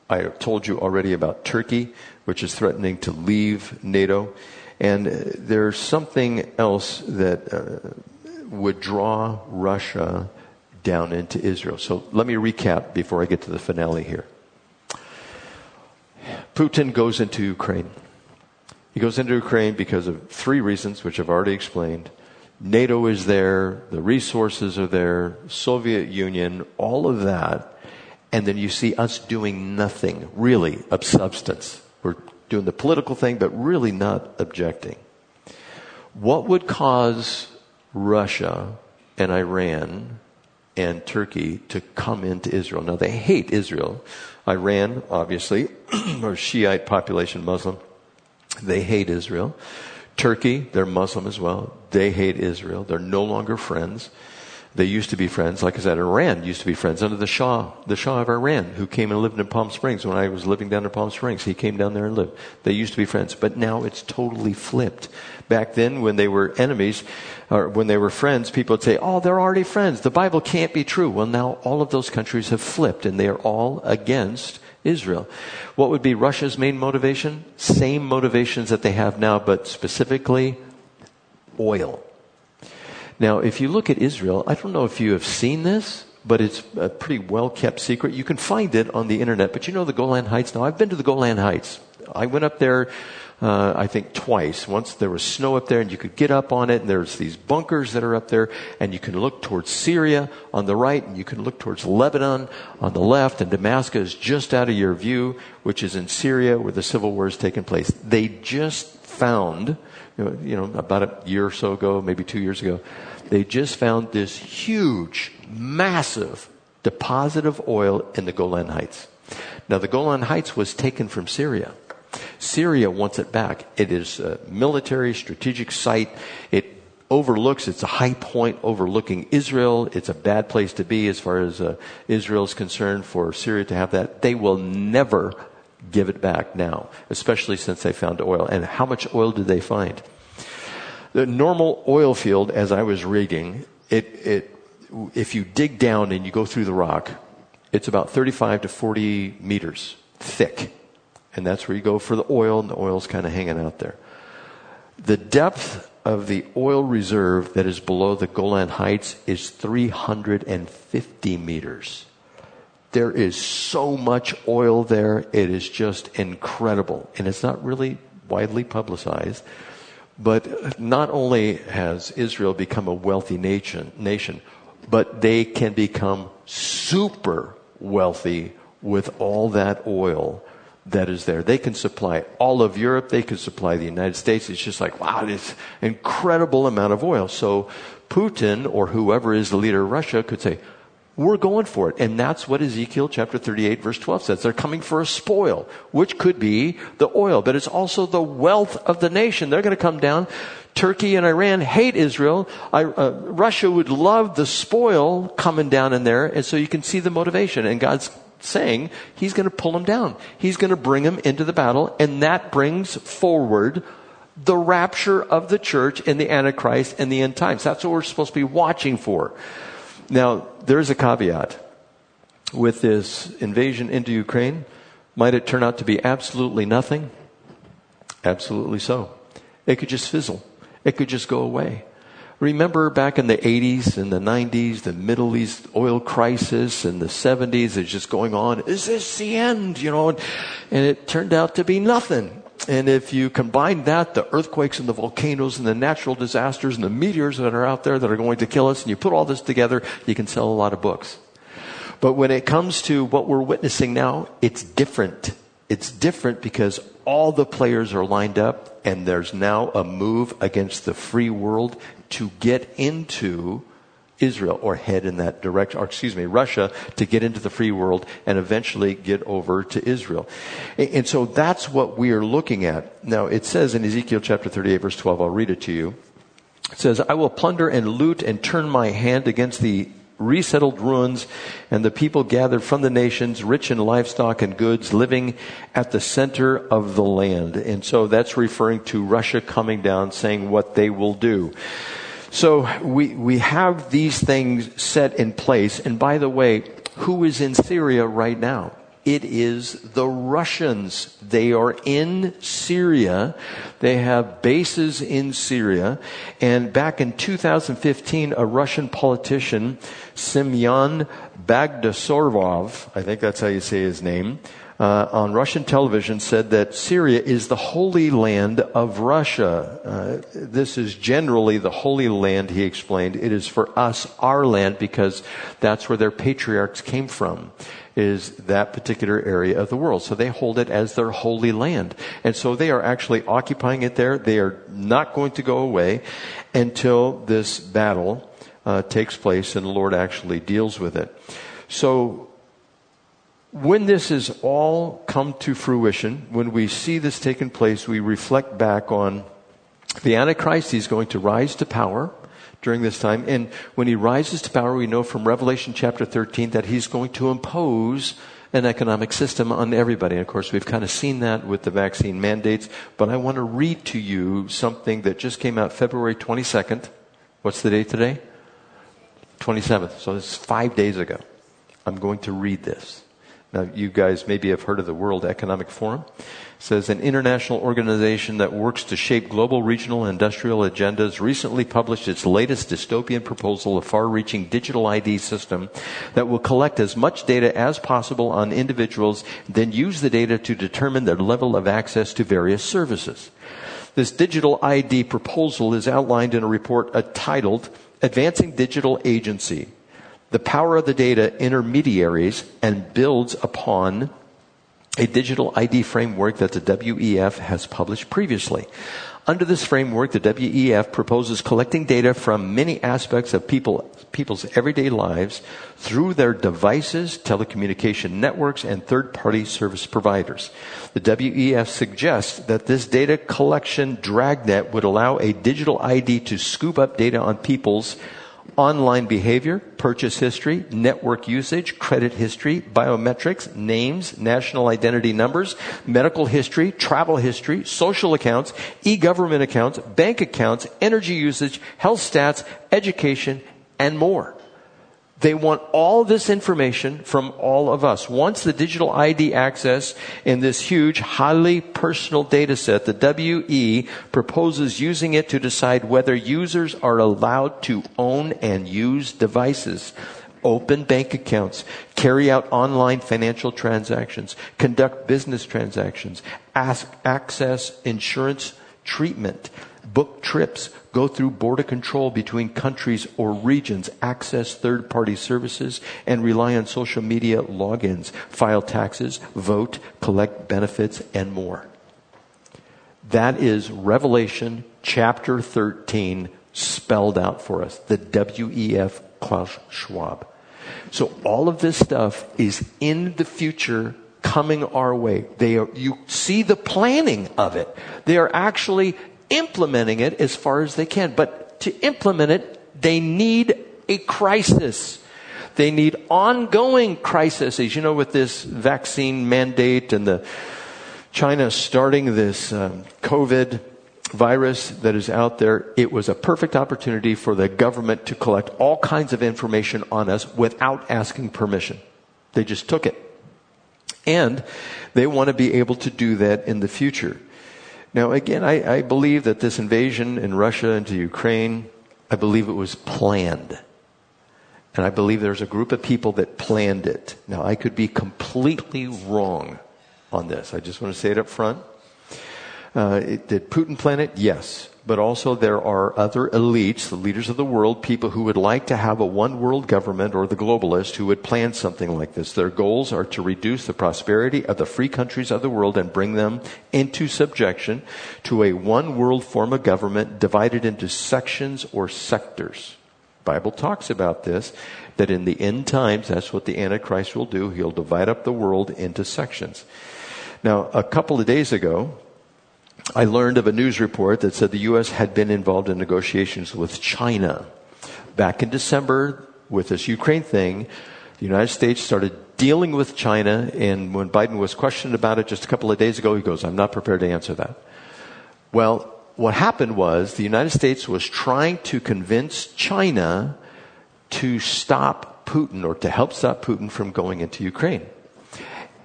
I told you already about Turkey, which is threatening to leave NATO. And there's something else that would draw Russia down into Israel. So let me recap before I get to the finale here. Putin goes into Ukraine. He goes into Ukraine because of three reasons, which I've already explained. NATO is there. The resources are there. Soviet Union, all of that. And then you see us doing nothing, really, of substance. We're doing the political thing, but really not objecting. What would cause Russia and Iran and Turkey to come into Israel? Now, they hate Israel. Iran, obviously, or Shiite population, Muslim. They hate Israel. Turkey, they're Muslim as well. They hate Israel. They're no longer friends. They used to be friends. Like I said, Iran used to be friends under the Shah of Iran, who came and lived in Palm Springs. When I was living down in Palm Springs, he came down there and lived. They used to be friends, but now it's totally flipped. Back then, when they were enemies, or when they were friends, people would say, oh, they're already friends. The Bible can't be true. Well, now all of those countries have flipped, and they are all against Israel. What would be Russia's main motivation? Same motivations that they have now, but specifically oil. Now, if you look at Israel, I don't know if you have seen this, but it's a pretty well-kept secret. You can find it on the internet, but you know the Golan Heights? Now, I've been to the Golan Heights. I went up there, I think, twice. Once there was snow up there, and you could get up on it, and there's these bunkers that are up there, and you can look towards Syria on the right, and you can look towards Lebanon on the left, and Damascus is just out of your view, which is in Syria, where the civil war is taking place. They just found, about a year or so ago, maybe 2 years ago, they just found this huge, massive deposit of oil in the Golan Heights. Now, the Golan Heights was taken from Syria. Syria wants it back. It is a military strategic site. It's a high point overlooking Israel. It's a bad place to be as far as Israel's concerned for Syria to have that. They will never give it back now, especially since they found oil. And how much oil did they find? The normal oil field, as I was reading, it if you dig down and you go through the rock, it's about 35 to 40 meters thick. And that's where you go for the oil, and the oil's kind of hanging out there. The depth of the oil reserve that is below the Golan Heights is 350 meters. There is so much oil there, it is just incredible. And it's not really widely publicized. But not only has Israel become a wealthy nation, but they can become super wealthy with all that oil that is there. They can supply all of Europe. They can supply the United States. It's just like, wow, this incredible amount of oil. So Putin or whoever is the leader of Russia could say, we're going for it. And that's what Ezekiel chapter 38 verse 12 says. They're coming for a spoil, which could be the oil, but it's also the wealth of the nation. They're going to come down. Turkey and Iran hate Israel. Russia would love the spoil coming down in there. And so you can see the motivation. And God's saying he's going to pull them down. He's going to bring them into the battle. And that brings forward the rapture of the church and the Antichrist and the end times. That's what we're supposed to be watching for. Now, there's a caveat. With this invasion into Ukraine, might it turn out to be absolutely nothing? Absolutely so. It could just fizzle. It could just go away. Remember back in the 80s and the 90s, the Middle East oil crisis, and the 70s, it's just going on. Is this the end? You know, and it turned out to be nothing. And if you combine that, the earthquakes and the volcanoes and the natural disasters and the meteors that are out there that are going to kill us, and you put all this together, you can sell a lot of books. But when it comes to what we're witnessing now, it's different. It's different because all the players are lined up, and there's now a move against the free world to get into Israel or head in that direction, or excuse me, Russia, to get into the free world and eventually get over to Israel. And so that's what we are looking at. Now it says in Ezekiel chapter 38 verse 12, I'll read it to you. It says, I will plunder and loot and turn my hand against the resettled ruins and the people gathered from the nations, rich in livestock and goods, living at the center of the land. And so that's referring to Russia coming down, saying what they will do. So we have these things set in place. And by the way, who is in Syria right now? It is the Russians. They are in Syria. They have bases in Syria. And back in 2015, a Russian politician, Semyon Bagdasorvov, I think that's how you say his name, on Russian television said that Syria is the holy land of Russia. This is generally the holy land, he explained. It is for us, our land, because that's where their patriarchs came from, is that particular area of the world. So they hold it as their holy land. And so they are actually occupying it there. They are not going to go away until this battle takes place and the Lord actually deals with it. So when this has all come to fruition, when we see this taking place, we reflect back on the Antichrist. He's going to rise to power during this time. And when he rises to power, we know from Revelation chapter 13 that he's going to impose an economic system on everybody. And of course, we've kind of seen that with the vaccine mandates. But I want to read to you something that just came out February 22nd. What's the date today? 27th. So it's 5 days ago. I'm going to read this. Now, you guys maybe have heard of the World Economic Forum. It says, an international organization that works to shape global, regional, and industrial agendas recently published its latest dystopian proposal, a far-reaching digital ID system that will collect as much data as possible on individuals, then use the data to determine their level of access to various services. This digital ID proposal is outlined in a report titled, Advancing Digital Agency: The Power of the Data Intermediaries, and builds upon a digital ID framework that the WEF has published previously. Under this framework, the WEF proposes collecting data from many aspects of people's everyday lives through their devices, telecommunication networks, and third-party service providers. The WEF suggests that this data collection dragnet would allow a digital ID to scoop up data on people's online behavior, purchase history, network usage, credit history, biometrics, names, national identity numbers, medical history, travel history, social accounts, e-government accounts, bank accounts, energy usage, health stats, education, and more. They want all this information from all of us. Once the digital ID access in this huge, highly personal data set, the WE proposes using it to decide whether users are allowed to own and use devices, open bank accounts, carry out online financial transactions, conduct business transactions, access insurance treatment, book trips, go through border control between countries or regions, access third-party services, and rely on social media logins, file taxes, vote, collect benefits, and more. That is Revelation chapter 13 spelled out for us, the WEF Klaus Schwab. So all of this stuff is in the future coming our way. You see the planning of it. They are actually implementing it as far as they can. But to implement it, they need a crisis. They need ongoing crises. You know, with this vaccine mandate and the China starting this COVID virus that is out there, it was a perfect opportunity for the government to collect all kinds of information on us without asking permission. They just took it. And they want to be able to do that in the future. Now, again, I believe that this invasion in Russia into Ukraine, I believe it was planned. And I believe there's a group of people that planned it. Now, I could be completely wrong on this. I just want to say it up front. Did Putin plan it? Yes. But also there are other elites, the leaders of the world, people who would like to have a one-world government or the globalist who would plan something like this. Their goals are to reduce the prosperity of the free countries of the world and bring them into subjection to a one-world form of government divided into sections or sectors. The Bible talks about this, that in the end times, that's what the Antichrist will do. He'll divide up the world into sections. Now, a couple of days ago, I learned of a news report that said the U.S. had been involved in negotiations with China. Back in December, with this Ukraine thing, the United States started dealing with China, and when Biden was questioned about it just a couple of days ago, he goes, I'm not prepared to answer that. Well, what happened was the United States was trying to convince China to stop Putin, or to help stop Putin from going into Ukraine.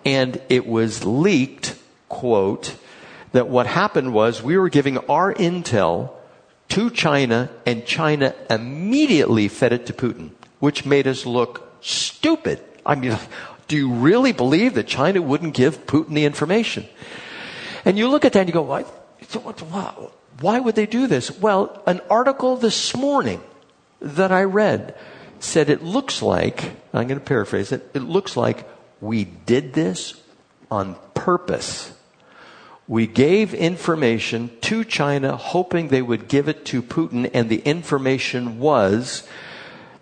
And it was leaked, quote, that what happened was we were giving our intel to China, and China immediately fed it to Putin, which made us look stupid. I mean, do you really believe that China wouldn't give Putin the information? And you look at that and you go, why would they do this? Well, an article this morning that I read said it looks like, I'm going to paraphrase it, it looks like we did this on purpose. We gave information to China hoping they would give it to Putin, and the information was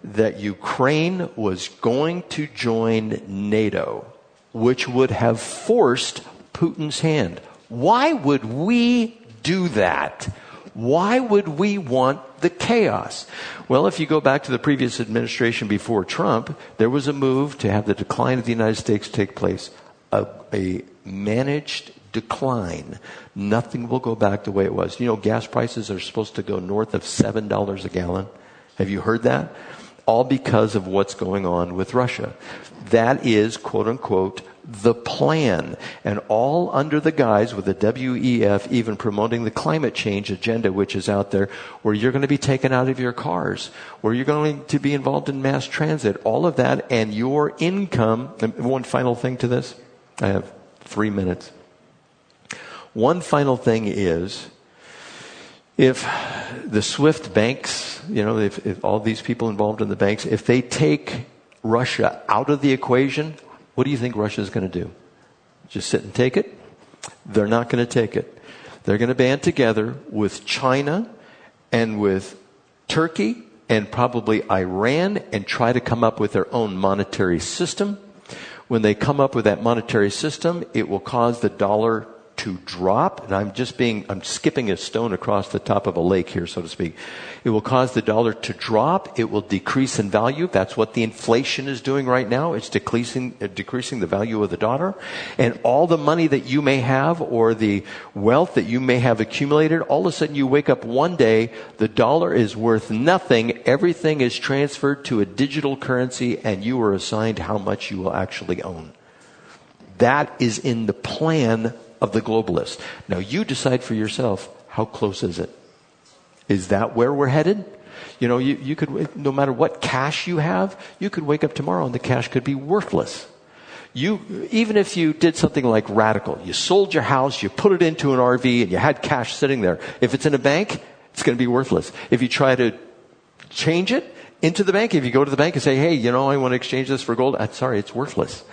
that Ukraine was going to join NATO, which would have forced Putin's hand. Why would we do that? Why would we want the chaos? Well, if you go back to the previous administration before Trump, there was a move to have the decline of the United States take place, a managed decline. Nothing will go back the way it was. You know, gas prices are supposed to go north of $7 a gallon. Have you heard that? All because of what's going on with Russia. That is, quote unquote, the plan. And all under the guise with the WEF even promoting the climate change agenda, which is out there, where you're going to be taken out of your cars, where you're going to be involved in mass transit, all of that, and your income. And one final thing to this. I have 3 minutes. One final thing is, if the SWIFT banks, you know, if all these people involved in the banks, if they take Russia out of the equation, what do you think Russia is going to do? Just sit and take it? They're not going to take it. They're going to band together with China and with Turkey and probably Iran and try to come up with their own monetary system. When they come up with that monetary system, it will cause the dollar to drop, and I'm skipping a stone across the top of a lake here, so to speak. It will cause the dollar to drop. It will decrease in value. That's what the inflation is doing right now. It's decreasing the value of the dollar, and all the money that you may have or the wealth that you may have accumulated. All of a sudden, you wake up one day, the dollar is worth nothing. Everything is transferred to a digital currency, and you are assigned how much you will actually own. That is in the plan of the globalists. Now you decide for yourself, how close is it? Is that where we're headed? You know, you could, no matter what cash you have, you could wake up tomorrow and the cash could be worthless. you, even if you did something like radical, you sold your house, you put it into an RV, and you had cash sitting there, if it's in a bank, it's going to be worthless. If you try to change it into the bank, if you go to the bank and say, hey, you know, I want to exchange this for gold, I'm sorry, it's worthless.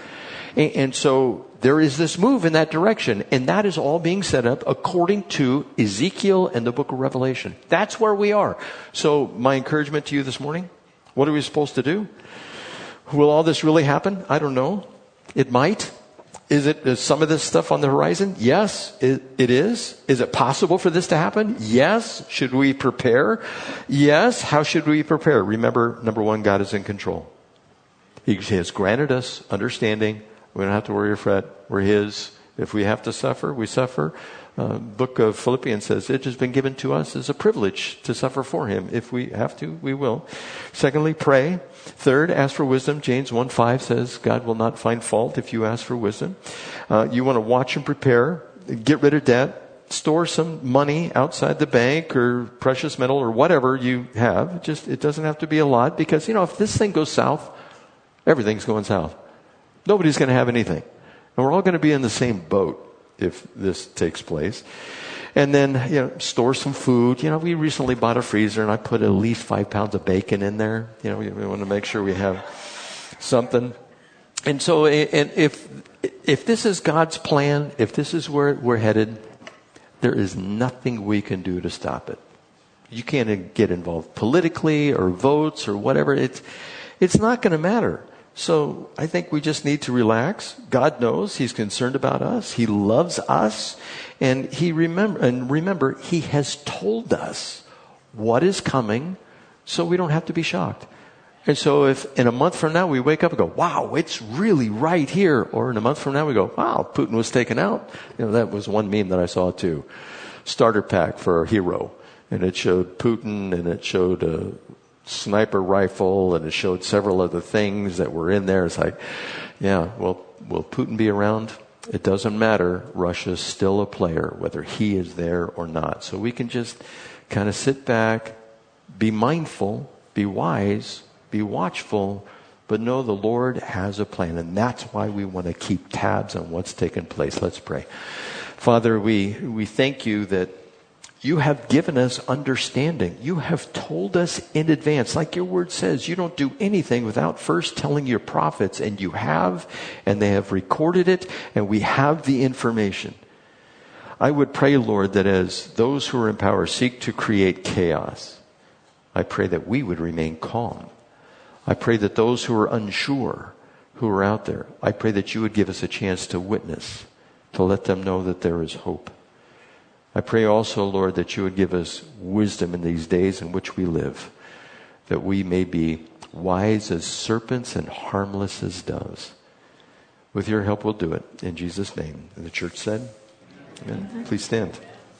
And so there is this move in that direction, and that is all being set up according to Ezekiel and the book of Revelation. That's where we are. So my encouragement to you this morning, what are we supposed to do? Will all this really happen? I don't know. It might. Is some of this stuff on the horizon? Yes, it is. Is it possible for this to happen? Yes. Should we prepare? Yes. How should we prepare? Remember, number one, God is in control. He has granted us understanding. We don't have to worry or fret. We're His. If we have to suffer, we suffer. Book of Philippians says, it has been given to us as a privilege to suffer for Him. If we have to, we will. Secondly, pray. Third, ask for wisdom. James 1:5 says, God will not find fault if you ask for wisdom. You want to watch and prepare. Get rid of debt. Store some money outside the bank or precious metal or whatever you have. Just, it doesn't have to be a lot because, you know, if this thing goes south, everything's going south. Nobody's going to have anything. And we're all going to be in the same boat if this takes place. And then, you know, store some food. You know, we recently bought a freezer, and I put at least 5 pounds of bacon in there. You know, we want to make sure we have something. And so, and if this is God's plan, if this is where we're headed, there is nothing we can do to stop it. You can't get involved politically or votes or whatever. It's not going to matter. So I think we just need to relax. God knows He's concerned about us. He loves us. And remember, He has told us what is coming so we don't have to be shocked. And so if in a month from now we wake up and go, wow, it's really right here. Or in a month from now we go, wow, Putin was taken out. You know, that was one meme that I saw too. Starter pack for a hero. And it showed Putin and it showed sniper rifle, and it showed several other things that were in there. It's like, yeah, well, will Putin be around? It doesn't matter. Russia's still a player, whether he is there or not. So we can just kind of sit back, be mindful, be wise, be watchful, but know the Lord has a plan, and that's why we want to keep tabs on what's taking place. Let's pray. Father, we thank You that You have given us understanding. You have told us in advance. Like Your word says, You don't do anything without first telling Your prophets. And You have, and they have recorded it, and we have the information. I would pray, Lord, that as those who are in power seek to create chaos, I pray that we would remain calm. I pray that those who are unsure, who are out there, I pray that You would give us a chance to witness, to let them know that there is hope. I pray also, Lord, that You would give us wisdom in these days in which we live, that we may be wise as serpents and harmless as doves. With Your help, we'll do it. In Jesus' name. And the church said, amen. Please stand.